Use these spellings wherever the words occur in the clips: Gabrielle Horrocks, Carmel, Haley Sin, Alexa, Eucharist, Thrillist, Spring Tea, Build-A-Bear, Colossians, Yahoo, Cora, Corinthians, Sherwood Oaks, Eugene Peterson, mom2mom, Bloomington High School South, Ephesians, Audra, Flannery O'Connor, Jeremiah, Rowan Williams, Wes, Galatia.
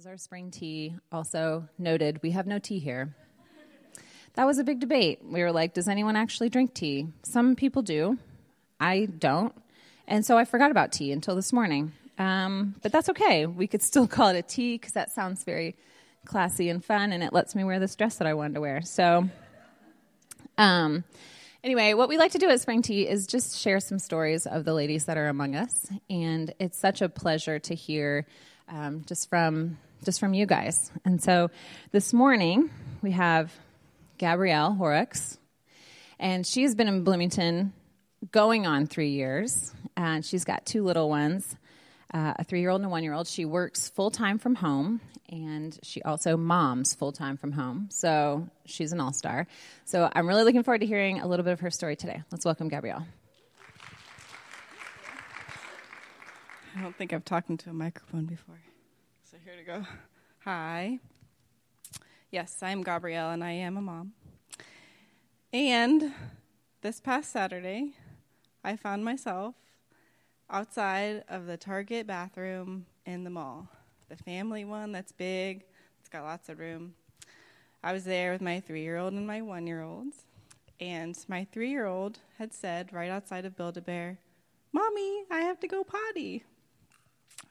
is our spring tea. Also noted, we have no tea here. That was a big debate. We were like, does anyone actually drink tea? Some people do. I don't. And so I forgot about tea until this morning. But that's okay. We could still call it a tea because that sounds very classy and fun, and it lets me wear this dress that I wanted to wear. So anyway, what we like to do at Spring Tea is just share some stories of the ladies that are among us. And it's such a pleasure to hear just from you guys. And so this morning we have Gabrielle Horrocks, and she has been in Bloomington going on 3 years, and she's got two little ones, a 3-year-old and a 1-year-old. She works full-time from home, and she also moms full-time from home, so she's an all-star. So I'm really looking forward to hearing a little bit of her story today. Let's welcome Gabrielle. I don't think I've talked into a microphone before, so here to go. Hi. Yes, I'm Gabrielle, and I am a mom. And this past Saturday, I found myself outside of the Target bathroom in the mall, the family one that's big, it's got lots of room. I was there with my 3-year-old and my 1-year-old, and my 3-year-old had said right outside of Build-A-Bear, "Mommy, I have to go potty."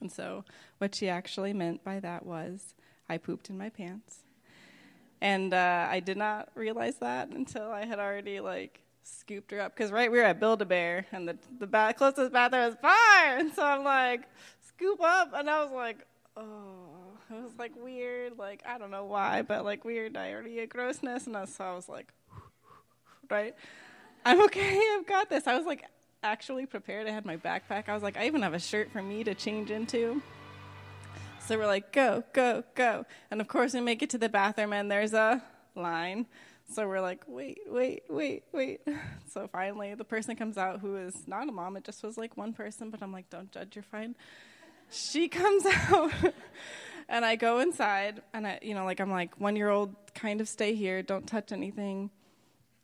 And so what she actually meant by that was I pooped in my pants. And I did not realize that until I had already, scooped her up. Because, we were at Build-A-Bear, and the closest bathroom was far. And so I'm like, scoop up. And I was like, oh. It was, weird. I don't know why, but, weird diarrhea grossness. And so I was like, right? I'm okay. I've got this. I was, actually prepared. I had my backpack. I was like, I even have a shirt for me to change into. So we're like, go, go, go. And, of course, we make it to the bathroom, and there's a line. So we're like, wait. So finally the person comes out who is not a mom. It just was, one person, but I'm like, don't judge, you're fine. She comes out, and I go inside, and, I'm like, 1-year-old, kind of stay here. Don't touch anything.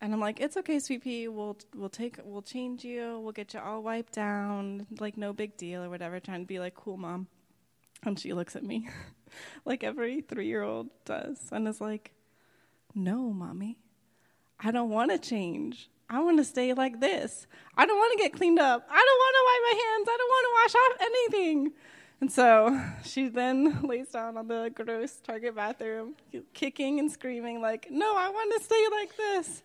And I'm like, it's okay, sweet pea. We'll change you. We'll get you all wiped down, no big deal or whatever, trying to be, cool mom. And she looks at me like every 3-year-old does and is like, no, mommy, I don't want to change. I want to stay like this. I don't want to get cleaned up. I don't want to wipe my hands. I don't want to wash off anything. And so she then lays down on the gross Target bathroom, kicking and screaming no, I want to stay like this.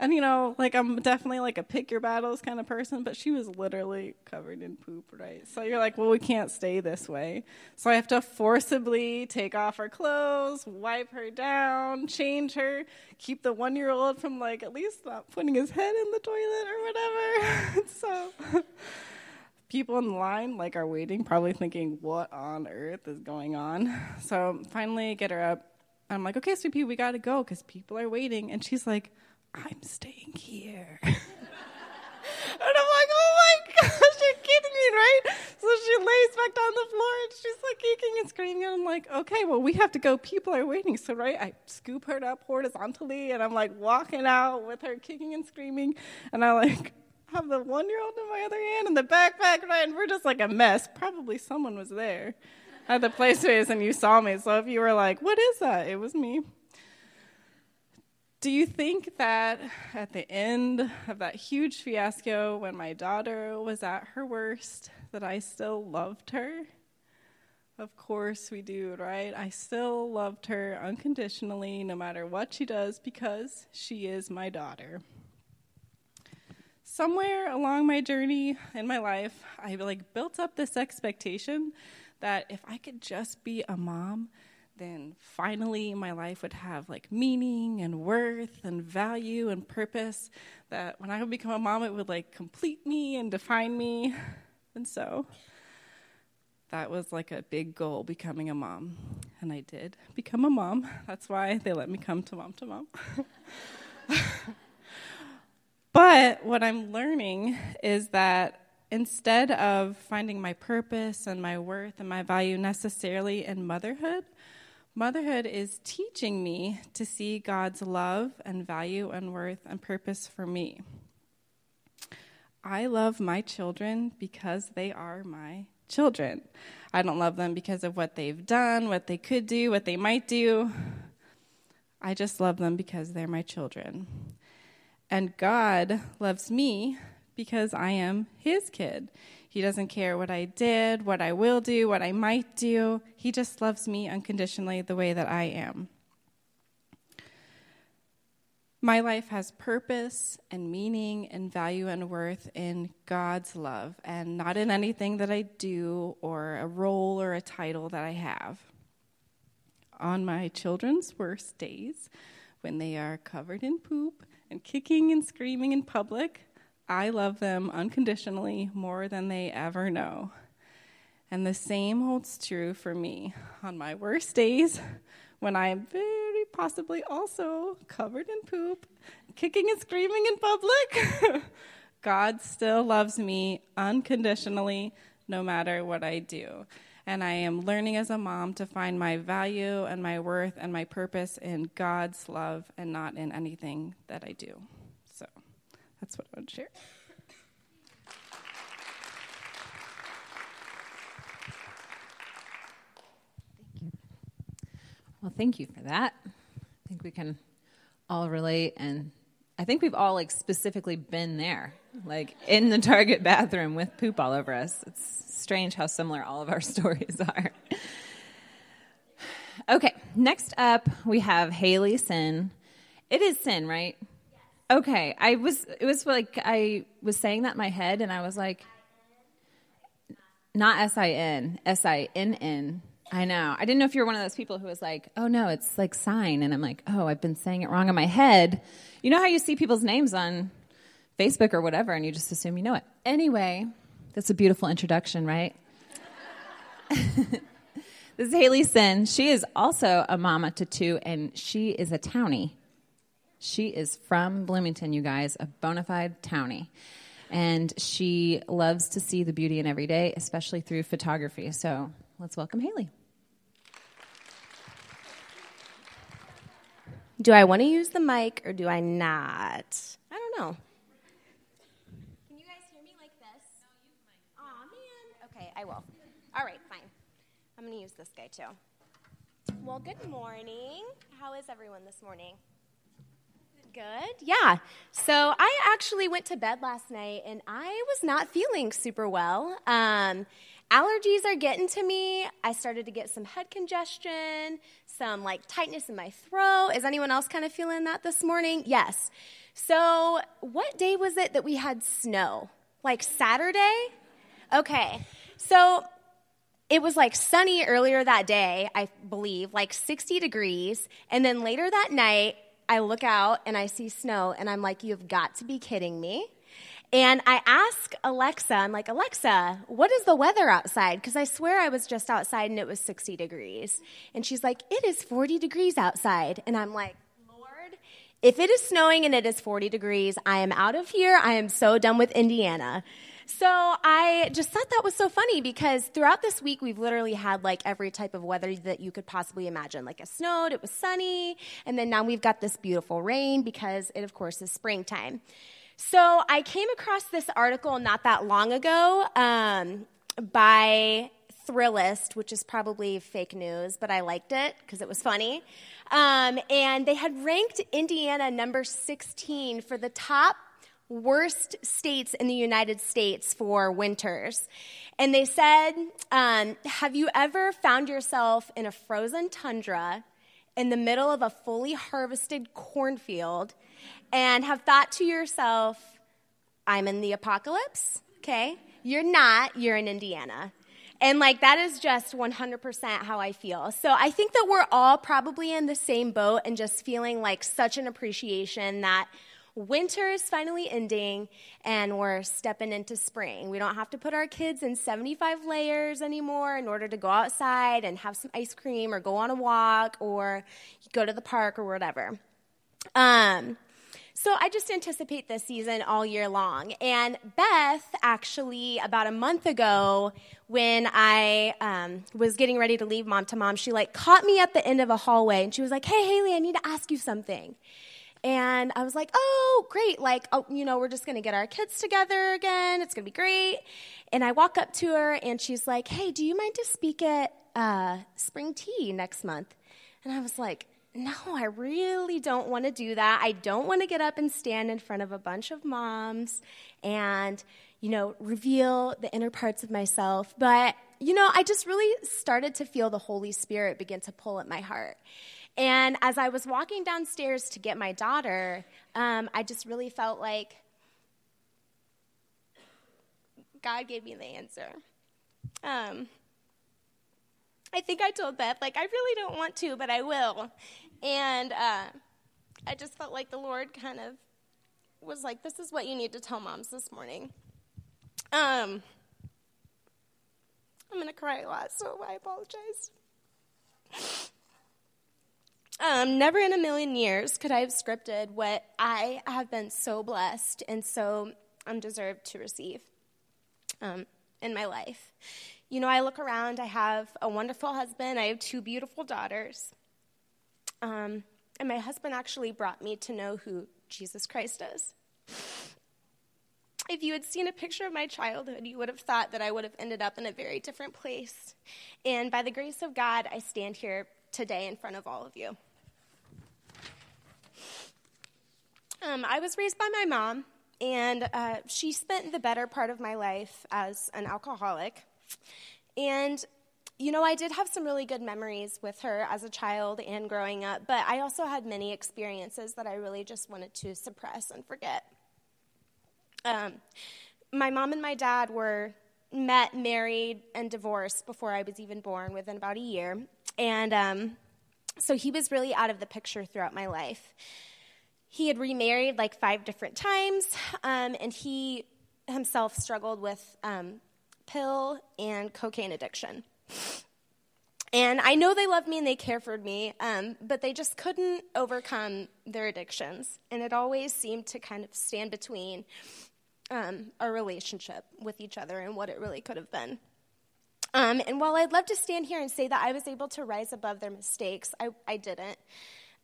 And, I'm definitely a pick your battles kind of person, but she was literally covered in poop, right? So you're like, well, we can't stay this way. So I have to forcibly take off her clothes, wipe her down, change her, keep the 1-year-old from, at least not putting his head in the toilet or whatever. So people in line, are waiting, probably thinking, what on earth is going on? So finally get her up. I'm like, okay, sweetie, we got to go because people are waiting. And she's like, I'm staying here. And I'm like, oh my gosh, you're kidding me, right? So she lays back down the floor, and she's kicking and screaming. And I'm like, okay, well, we have to go. People are waiting. So, right, I scoop her up horizontally, and I'm walking out with her kicking and screaming. And I have the 1-year-old in my other hand and the backpack, right? And we're just a mess. Probably someone was there at the place it is, and you saw me. So if you were like, what is that? It was me. Do you think that at the end of that huge fiasco when my daughter was at her worst, that I still loved her? Of course we do, right? I still loved her unconditionally, no matter what she does, because she is my daughter. Somewhere along my journey in my life, I built up this expectation that if I could just be a mom, then finally my life would have meaning and worth and value and purpose, that when I would become a mom it would complete me and define me. And so that was a big goal, becoming a mom. And I did become a mom. That's why they let me come to mom2mom. But what I'm learning is that instead of finding my purpose and my worth and my value necessarily in motherhood is teaching me to see God's love and value and worth and purpose for me. I love my children because they are my children. I don't love them because of what they've done, what they could do, what they might do. I just love them because they're my children. And God loves me because I am his kid. He doesn't care what I did, what I will do, what I might do. He just loves me unconditionally the way that I am. My life has purpose and meaning and value and worth in God's love, and not in anything that I do or a role or a title that I have. On my children's worst days, when they are covered in poop and kicking and screaming in public, I love them unconditionally more than they ever know. And the same holds true for me on my worst days, when I am very possibly also covered in poop, kicking and screaming in public. God still loves me unconditionally, no matter what I do. And I am learning as a mom to find my value and my worth and my purpose in God's love and not in anything that I do. So that's what I want to share. Well, thank you for that. I think we can all relate, and I think we've all specifically been there, in the Target bathroom with poop all over us. It's strange how similar all of our stories are. Okay, next up we have Haley Sin. It is Sin, right? Yes. Okay, I was saying that in my head, and I was like, not S-I-N, S-I-N-N. I know. I didn't know if you were one of those people who was like, oh, no, it's like sign. And I'm like, oh, I've been saying it wrong in my head. You know how you see people's names on Facebook or whatever, and you just assume you know it. Anyway, that's a beautiful introduction, right? This is Haley Sin. She is also a mama to two, and she is a townie. She is from Bloomington, you guys, a bona fide townie. And she loves to see the beauty in every day, especially through photography. So let's welcome Haley. Do I want to use the mic or do I not? I don't know. Can you guys hear me like this? No, you might. Aw, man. Okay, I will. All right, fine. I'm going to use this guy, too. Well, good morning. How is everyone this morning? Good? Yeah. So I actually went to bed last night, and I was not feeling super well. Allergies are getting to me. I started to get some head congestion, some tightness in my throat. Is anyone else kind of feeling that this morning? Yes. So what day was it that we had snow? Saturday? Okay. So it was sunny earlier that day, I believe, 60 degrees. And then later that night, I look out and I see snow and I'm like, you've got to be kidding me. And I ask Alexa, I'm like, Alexa, what is the weather outside? Because I swear I was just outside and it was 60 degrees. And she's like, it is 40 degrees outside. And I'm like, Lord, if it is snowing and it is 40 degrees, I am out of here. I am so done with Indiana. So I just thought that was so funny because throughout this week, we've literally had every type of weather that you could possibly imagine. It snowed, it was sunny, and then now we've got this beautiful rain because it, of course, is springtime. So I came across this article not that long ago by Thrillist, which is probably fake news, but I liked it because it was funny. And they had ranked Indiana number 16 for the top worst states in the United States for winters. And they said, have you ever found yourself in a frozen tundra in the middle of a fully harvested cornfield and have thought to yourself, I'm in the apocalypse? Okay. You're not. You're in Indiana. And that is just 100% how I feel. So I think that we're all probably in the same boat and just feeling such an appreciation that winter is finally ending and we're stepping into spring. We don't have to put our kids in 75 layers anymore in order to go outside and have some ice cream or go on a walk or go to the park or whatever. So I just anticipate this season all year long. And Beth, actually, about a month ago, when I was getting ready to leave Mom to Mom, she caught me at the end of a hallway and she was like, hey, Haley, I need to ask you something. And I was like, oh, great. Like, oh, you know, we're just going to get our kids together again. It's going to be great. And I walk up to her, and she's like, hey, do you mind to speak at Spring Tea next month? And I was like, no, I really don't want to do that. I don't want to get up and stand in front of a bunch of moms and, you know, reveal the inner parts of myself. But, you know, I just really started to feel the Holy Spirit begin to pull at my heart. And as I was walking downstairs to get my daughter, I just really felt like God gave me the answer. I think I told Beth, like, I really don't want to, but I will. And I just felt like the Lord kind of was like, this is what you need to tell moms this morning. I'm going to cry a lot, so I apologize. Never in a million years could I have scripted what I have been so blessed and so undeserved to receive in my life. You know, I look around. I have a wonderful husband. I have two beautiful daughters. And my husband actually brought me to know who Jesus Christ is. If you had seen a picture of my childhood, you would have thought that I would have ended up in a very different place. And by the grace of God, I stand here today in front of all of you. I was raised by my mom, and she spent the better part of my life as an alcoholic. And, you know, I did have some really good memories with her as a child and growing up, but I also had many experiences that I really just wanted to suppress and forget. My mom and my dad were met, married, and divorced before I was even born, within about a year. And so he was really out of the picture throughout my life. He had remarried like 5 different times, and he himself struggled with pill and cocaine addiction. And I know they loved me and they cared for me, but they just couldn't overcome their addictions. And it always seemed to kind of stand between our relationship with each other and what it really could have been. And while I'd love to stand here and say that I was able to rise above their mistakes, I didn't.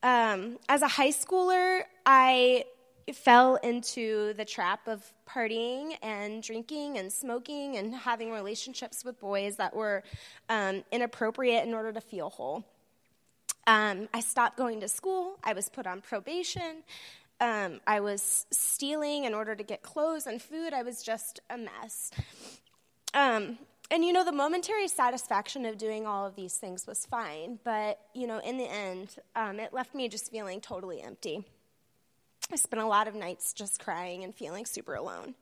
As a high schooler, I fell into the trap of partying and drinking and smoking and having relationships with boys that were inappropriate in order to feel whole. I stopped going to school. I was put on probation. I was stealing in order to get clothes and food. I was just a mess. And, you know, the momentary satisfaction of doing all of these things was fine, but, you know, in the end, it left me just feeling totally empty. I spent a lot of nights just crying and feeling super alone.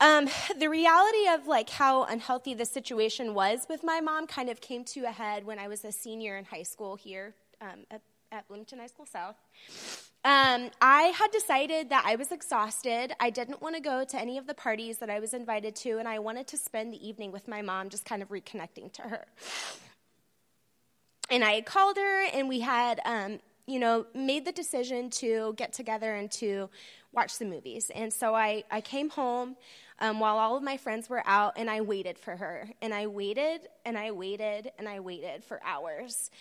The reality of, like, how unhealthy the situation was with my mom kind of came to a head when I was a senior in high school here at Bloomington High School South. I had decided that I was exhausted. I didn't want to go to any of the parties that I was invited to, and I wanted to spend the evening with my mom just kind of reconnecting to her. And I had called her, and we had, you know, made the decision to get together and to watch the movies. And so I came home while all of my friends were out, and I waited for her. And I waited, and I waited, and I waited for hours.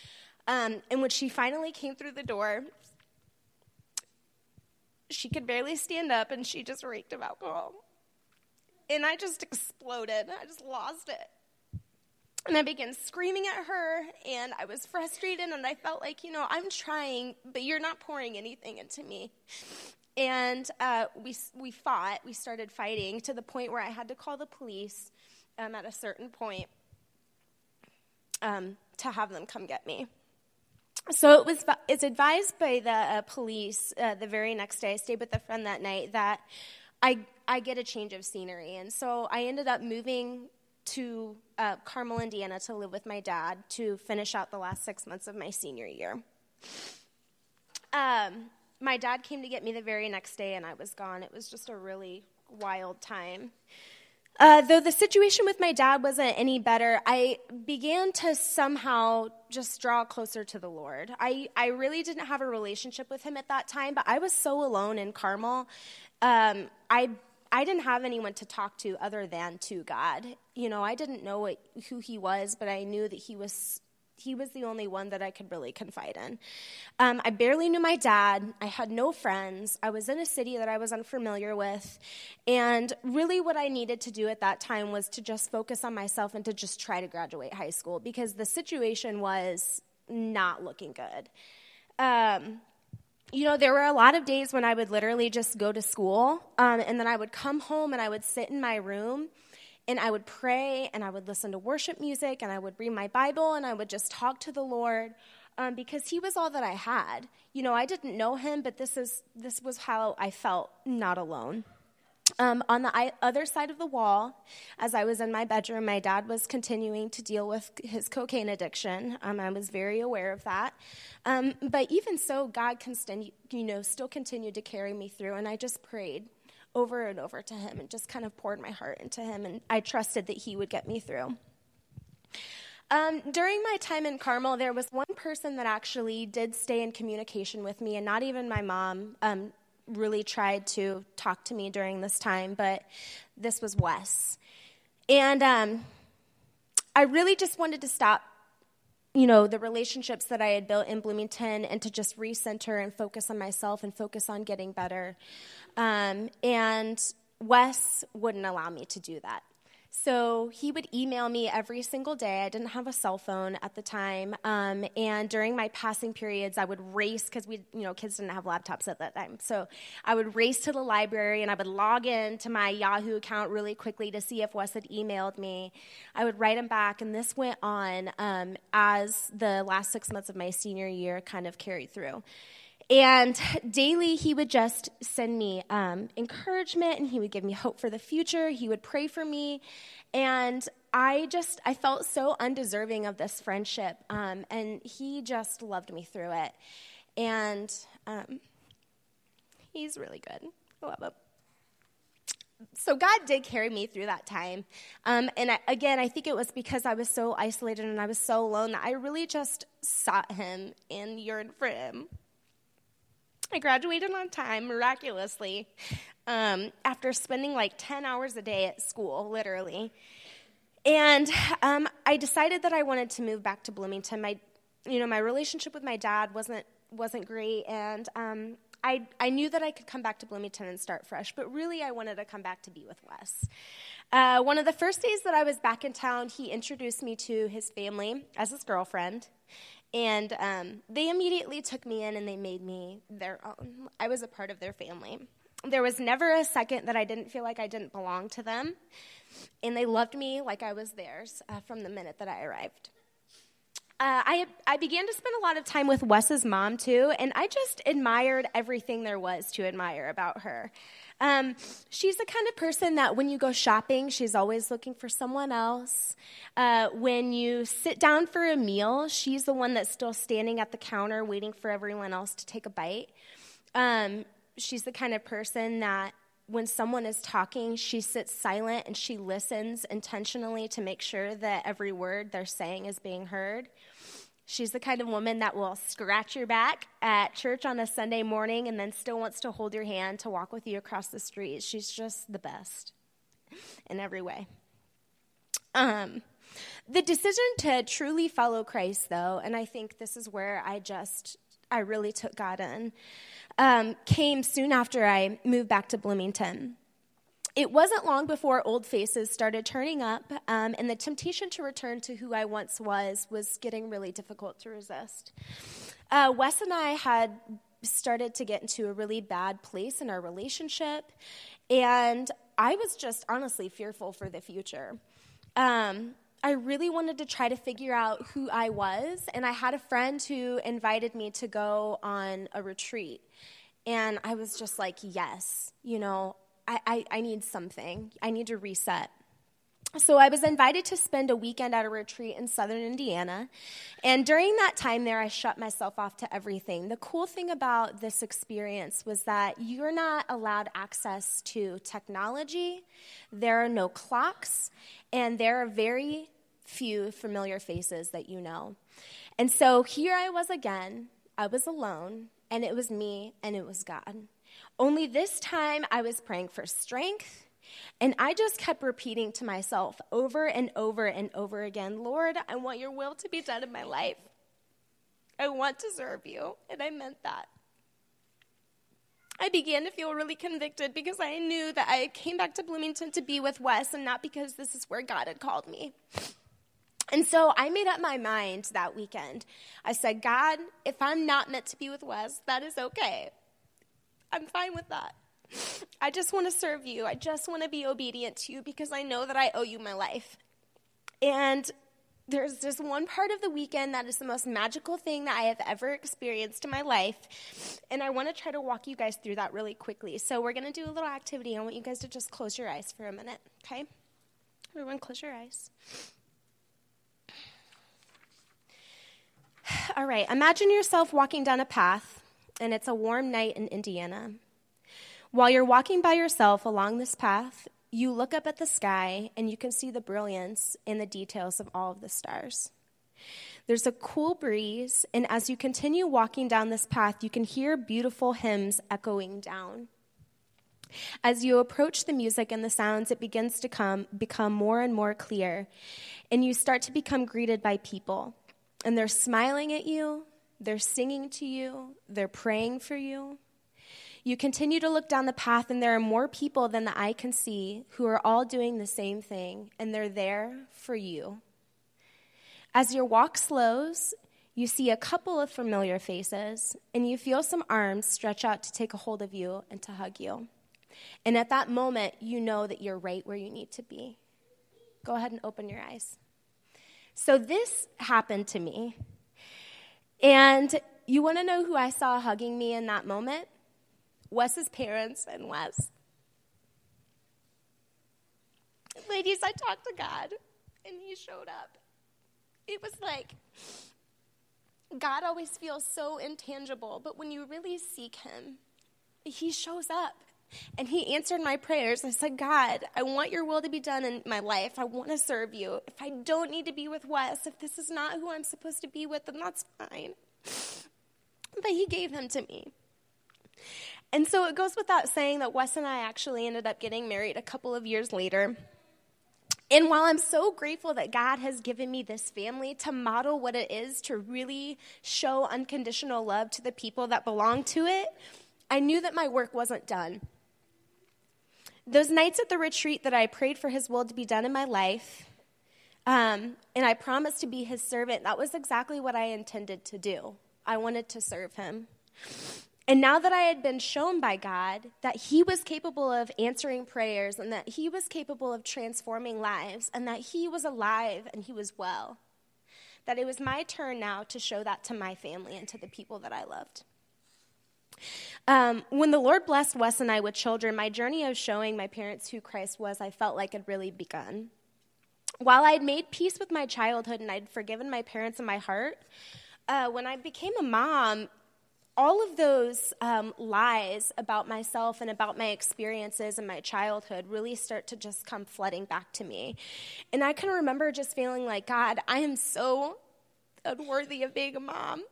And when she finally came through the door, she could barely stand up, and she just reeked of alcohol. And I just exploded. I just lost it. And I began screaming at her, and I was frustrated, and I felt like, you know, I'm trying, but you're not pouring anything into me. And we fought. We started fighting to the point where I had to call the police at a certain point to have them come get me. So it's advised by the police the very next day. I stayed with a friend that night that I get a change of scenery. And so I ended up moving to Carmel, Indiana to live with my dad to finish out the last 6 months of my senior year. My dad came to get me the very next day, and I was gone. It was just a really wild time. Though the situation with my dad wasn't any better, I began to somehow just draw closer to the Lord. I really didn't have a relationship with him at that time, but I was so alone in Carmel. I didn't have anyone to talk to other than to God. You know, I didn't know who he was, but I knew that he was he was the only one that I could really confide in. I barely knew my dad. I had no friends. I was in a city that I was unfamiliar with. And really what I needed to do at that time was to just focus on myself and to just try to graduate high school because the situation was not looking good. There were a lot of days when I would literally just go to school, and then I would come home and I would sit in my room and I would pray, and I would listen to worship music, and I would read my Bible, and I would just talk to the Lord, because he was all that I had. I didn't know him, but this was how I felt not alone. On the other side of the wall, as I was in my bedroom, my dad was continuing to deal with his cocaine addiction. I was very aware of that. But even so, God still continued to carry me through, and I just prayed over and over to him and just kind of poured my heart into him, and I trusted that he would get me through. During my time in Carmel, there was one person that actually did stay in communication with me, and not even my mom really tried to talk to me during this time, but this was Wes. And I really just wanted to stop the relationships that I had built in Bloomington and to just recenter and focus on myself and focus on getting better. And Wes wouldn't allow me to do that. So he would email me every single day. I didn't have a cell phone at the time. And during my passing periods, I would race because kids didn't have laptops at that time. So I would race to the library and I would log in to my Yahoo account really quickly to see if Wes had emailed me. I would write him back, and this went on as the last 6 months of my senior year kind of carried through. And daily, he would just send me encouragement, and he would give me hope for the future. He would pray for me, and I felt so undeserving of this friendship, and he just loved me through it. And he's really good. I love him. So God did carry me through that time, and I think it was because I was so isolated and I was so alone that I really just sought him and yearned for him. I graduated on time, miraculously, after spending 10 hours a day at school, literally. And I decided that I wanted to move back to Bloomington. My relationship with my dad wasn't great, and I knew that I could come back to Bloomington and start fresh, but really I wanted to come back to be with Wes. One of the first days that I was back in town, he introduced me to his family as his girlfriend. And they immediately took me in, and they made me their own. I was a part of their family. There was never a second that I didn't feel like I didn't belong to them, and they loved me like I was theirs from the minute that I arrived. I began to spend a lot of time with Wes's mom, too, and I just admired everything there was to admire about her. She's the kind of person that when you go shopping, she's always looking for someone else. When you sit down for a meal, she's the one that's still standing at the counter waiting for everyone else to take a bite. She's the kind of person that when someone is talking, she sits silent and she listens intentionally to make sure that every word they're saying is being heard. She's the kind of woman that will scratch your back at church on a Sunday morning and then still wants to hold your hand to walk with you across the street. She's just the best in every way. The decision to truly follow Christ, though, and I think this is where I really took God in, came soon after I moved back to Bloomington. It wasn't long before old faces started turning up, and the temptation to return to who I once was getting really difficult to resist. Wes and I had started to get into a really bad place in our relationship, and I was just honestly fearful for the future. I really wanted to try to figure out who I was, and I had a friend who invited me to go on a retreat, and I was just like, yes, I need something. I need to reset. So I was invited to spend a weekend at a retreat in southern Indiana, and during that time there, I shut myself off to everything. The cool thing about this experience was that you're not allowed access to technology, there are no clocks, and there are very few familiar faces that you know. And so here I was again, I was alone, and it was me, and it was God. Only this time I was praying for strength, And I just kept repeating to myself over and over and over again, Lord, I want your will to be done in my life. I want to serve you. And I meant that. I began to feel really convicted because I knew that I came back to Bloomington to be with Wes and not because this is where God had called me. And so I made up my mind that weekend. I said, God, if I'm not meant to be with Wes, that is okay. I'm fine with that. I just want to serve you. I just want to be obedient to you because I know that I owe you my life. And there's this one part of the weekend that is the most magical thing that I have ever experienced in my life, and I want to try to walk you guys through that really quickly. So we're going to do a little activity. I want you guys to just close your eyes for a minute, okay? Everyone, close your eyes. All right, imagine yourself walking down a path, and it's a warm night in Indiana. While you're walking by yourself along this path, you look up at the sky, and you can see the brilliance and the details of all of the stars. There's a cool breeze, and as you continue walking down this path, you can hear beautiful hymns echoing down. As you approach the music and the sounds, it begins to become more and more clear, and you start to become greeted by people. And they're smiling at you, they're singing to you, they're praying for you. You continue to look down the path, and there are more people than the eye can see who are all doing the same thing, and they're there for you. As your walk slows, you see a couple of familiar faces, and you feel some arms stretch out to take a hold of you and to hug you. And at that moment, you know that you're right where you need to be. Go ahead and open your eyes. So this happened to me, and you want to know who I saw hugging me in that moment? Wes's parents and Wes. Ladies, I talked to God, and he showed up. It was like, God always feels so intangible, but when you really seek him, he shows up, and he answered my prayers. I said, God, I want your will to be done in my life. I want to serve you. If I don't need to be with Wes, if this is not who I'm supposed to be with, then that's fine. But he gave him to me. And so it goes without saying that Wes and I actually ended up getting married a couple of years later. And while I'm so grateful that God has given me this family to model what it is to really show unconditional love to the people that belong to it, I knew that my work wasn't done. Those nights at the retreat that I prayed for his will to be done in my life, and I promised to be his servant, that was exactly what I intended to do. I wanted to serve him. And now that I had been shown by God that he was capable of answering prayers and that he was capable of transforming lives and that he was alive and he was well, that it was my turn now to show that to my family and to the people that I loved. When the Lord blessed Wes and I with children, my journey of showing my parents who Christ was, I felt like had really begun. While I had made peace with my childhood and I'd forgiven my parents in my heart, when I became a mom, all of those lies about myself and about my experiences and my childhood really start to just come flooding back to me. And I can remember just feeling like, God, I am so unworthy of being a mom.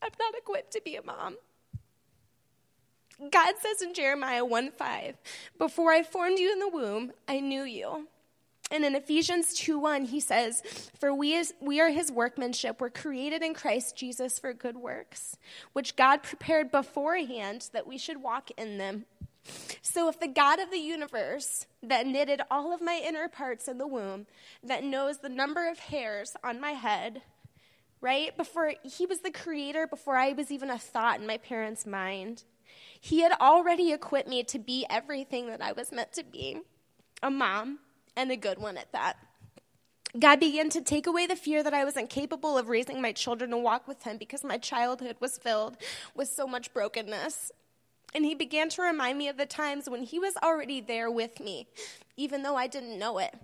I'm not equipped to be a mom. God says in Jeremiah 1:5, before I formed you in the womb, I knew you. And in Ephesians 2:1, he says, for we are his workmanship, were created in Christ Jesus for good works, which God prepared beforehand that we should walk in them. So if the God of the universe that knitted all of my inner parts in the womb, that knows the number of hairs on my head, right, before he was the creator, before I was even a thought in my parents' mind, he had already equipped me to be everything that I was meant to be, a mom, and a good one at that. God began to take away the fear that I was incapable of raising my children to walk with him because my childhood was filled with so much brokenness. And he began to remind me of the times when he was already there with me, even though I didn't know it.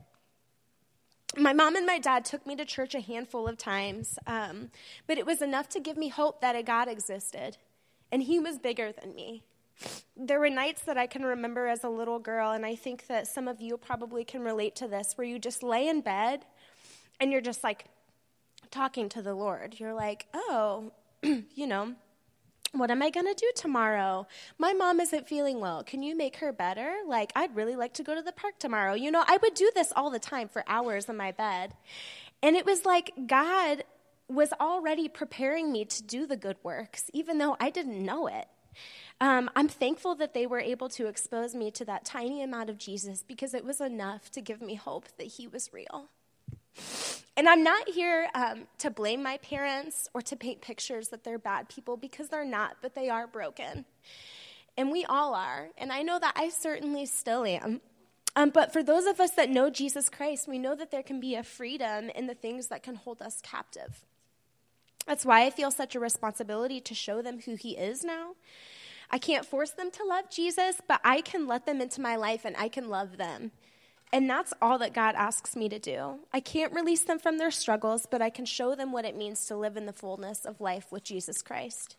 My mom and my dad took me to church a handful of times, but it was enough to give me hope that a God existed, and he was bigger than me. There were nights that I can remember as a little girl, and I think that some of you probably can relate to this, where you just lay in bed and you're just like talking to the Lord. You're like, oh, you know, What am I going to do tomorrow? My mom isn't feeling well. Can you make her better? Like, I'd really like to go to the park tomorrow. You know, I would do this all the time for hours in my bed. And it was like God was already preparing me to do the good works, even though I didn't know it. I'm thankful that they were able to expose me to that tiny amount of Jesus because it was enough to give me hope that he was real. And I'm not here to blame my parents or to paint pictures that they're bad people because they're not, but they are broken. And we all are. And I know that I certainly still am. But for those of us that know Jesus Christ, we know that there can be a freedom in the things that can hold us captive. That's why I feel such a responsibility to show them who he is now. I can't force them to love Jesus, but I can let them into my life and I can love them. And that's all that God asks me to do. I can't release them from their struggles, but I can show them what it means to live in the fullness of life with Jesus Christ.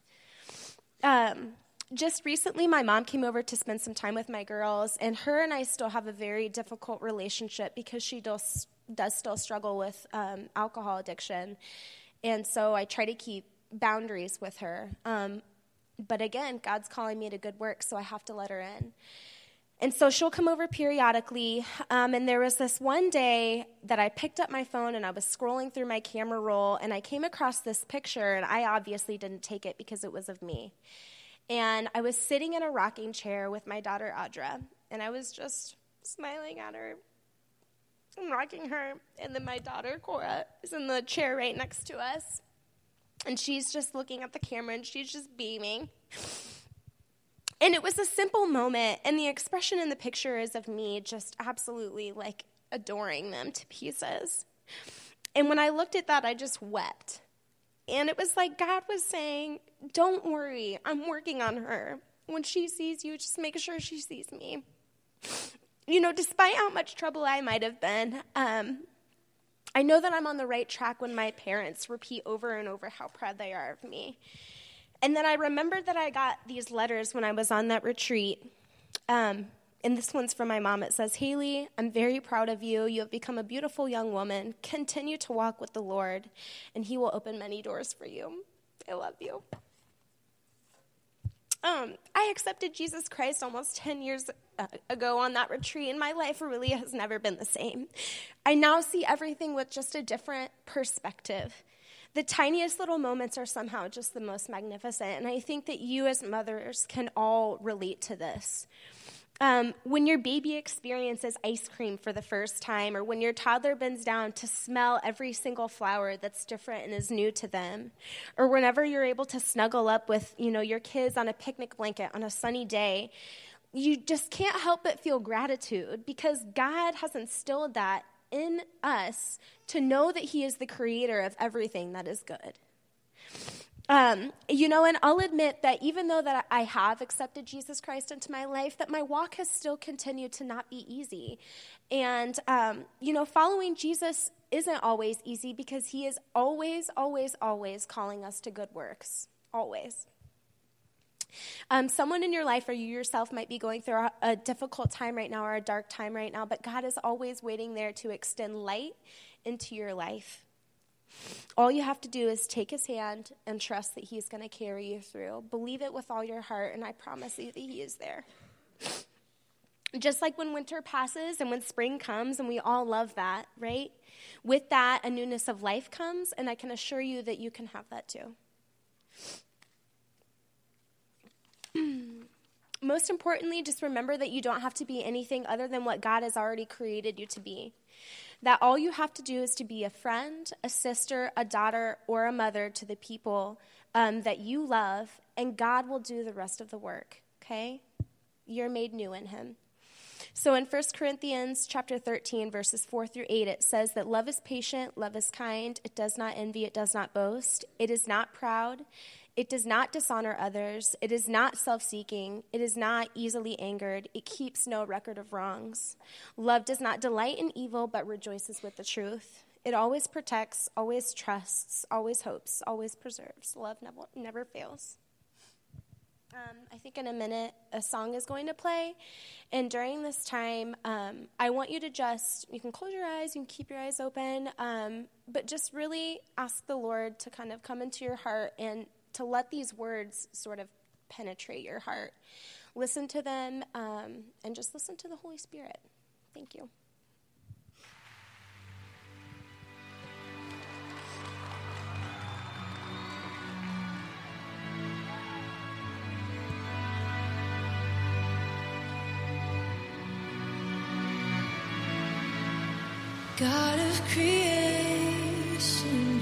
Just recently, my mom came over to spend some time with my girls, and her and I still have a very difficult relationship because she does still struggle with alcohol addiction. And so I try to keep boundaries with her. But again, God's calling me to good work, so I have to let her in. And so she'll come over periodically, and there was this one day that I picked up my phone and I was scrolling through my camera roll, and I came across this picture, and I obviously didn't take it because it was of me. And I was sitting in a rocking chair with my daughter Audra, and I was just smiling at her and rocking her, and then my daughter Cora is in the chair right next to us, and she's just looking at the camera, and she's just beaming. And it was a simple moment, and the expression in the picture is of me just absolutely, like, adoring them to pieces. And when I looked at that, I just wept. And it was like God was saying, don't worry, I'm working on her. When she sees you, just make sure she sees me. You know, despite how much trouble I might have been, I know that I'm on the right track when my parents repeat over and over how proud they are of me. And then I remembered that I got these letters when I was on that retreat. And this one's from my mom. It says, Haley, I'm very proud of you. You have become a beautiful young woman. Continue to walk with the Lord, and he will open many doors for you. I love you. I accepted Jesus Christ almost 10 years ago on that retreat, and my life really has never been the same. I now see everything with just a different perspective. The tiniest little moments are somehow just the most magnificent, and I think that you as mothers can all relate to this. When your baby experiences ice cream for the first time, or when your toddler bends down to smell every single flower that's different and is new to them, or whenever you're able to snuggle up with, you know, your kids on a picnic blanket on a sunny day, you just can't help but feel gratitude because God has instilled that in us to know that he is the creator of everything that is good. You know, and I'll admit that even though that I have accepted Jesus Christ into my life, that my walk has still continued to not be easy. And, you know, following Jesus isn't always easy because he is always, always, always calling us to good works. Always. Someone in your life or you yourself might be going through a difficult time right now or a dark time right now, but God is always waiting there to extend light into your life. All you have to do is take his hand and trust that he's going to carry you through. Believe it with all your heart, and I promise you that he is there. Just like when winter passes and when spring comes, and we all love that, right? With that, a newness of life comes, and I can assure you that you can have that too. Most importantly, just remember that you don't have to be anything other than what God has already created you to be. That all you have to do is to be a friend, a sister, a daughter, or a mother to the people that you love, and God will do the rest of the work, okay? You're made new in him. So in 1 Corinthians chapter 13, verses 4 through 8, it says that love is patient, love is kind, it does not envy, it does not boast, it is not proud, it does not dishonor others, it is not self-seeking, it is not easily angered, it keeps no record of wrongs. Love does not delight in evil, but rejoices with the truth. It always protects, always trusts, always hopes, always preserves. Love never fails. I think in a minute a song is going to play, and during this time, I want you to just, you can close your eyes, you can keep your eyes open, but just really ask the Lord to kind of come into your heart and to let these words sort of penetrate your heart. Listen to them, and just listen to the Holy Spirit. Thank you. God of creation,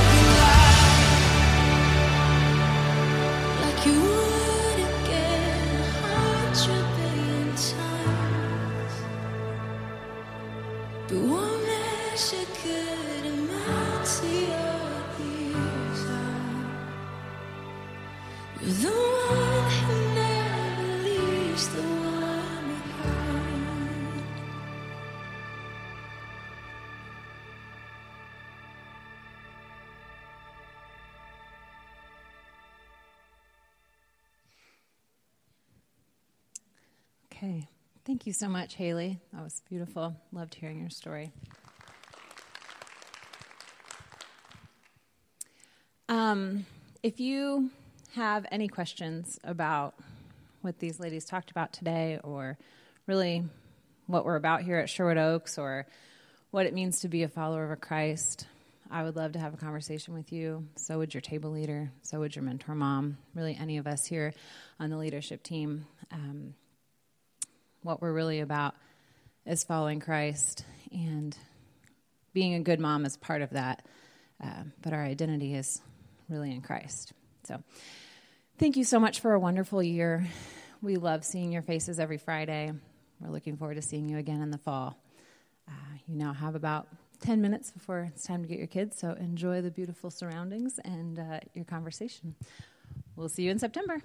will I. Like you would again 100 billion times, but won't measure good amount to your desire. You're the one who never leaves the one behind. Okay. Thank you so much, Haley. That was beautiful. Loved hearing your story. If you have any questions about what these ladies talked about today, or really what we're about here at Sherwood Oaks, or what it means to be a follower of Christ, I would love to have a conversation with you. So would your table leader. So would your mentor mom. Really, any of us here on the leadership team. What we're really about is following Christ, and being a good mom is part of that, but our identity is really in Christ. So thank you so much for a wonderful year. We love seeing your faces every Friday. We're looking forward to seeing you again in the fall. You now have about 10 minutes before it's time to get your kids, so enjoy the beautiful surroundings and your conversation. We'll see you in September.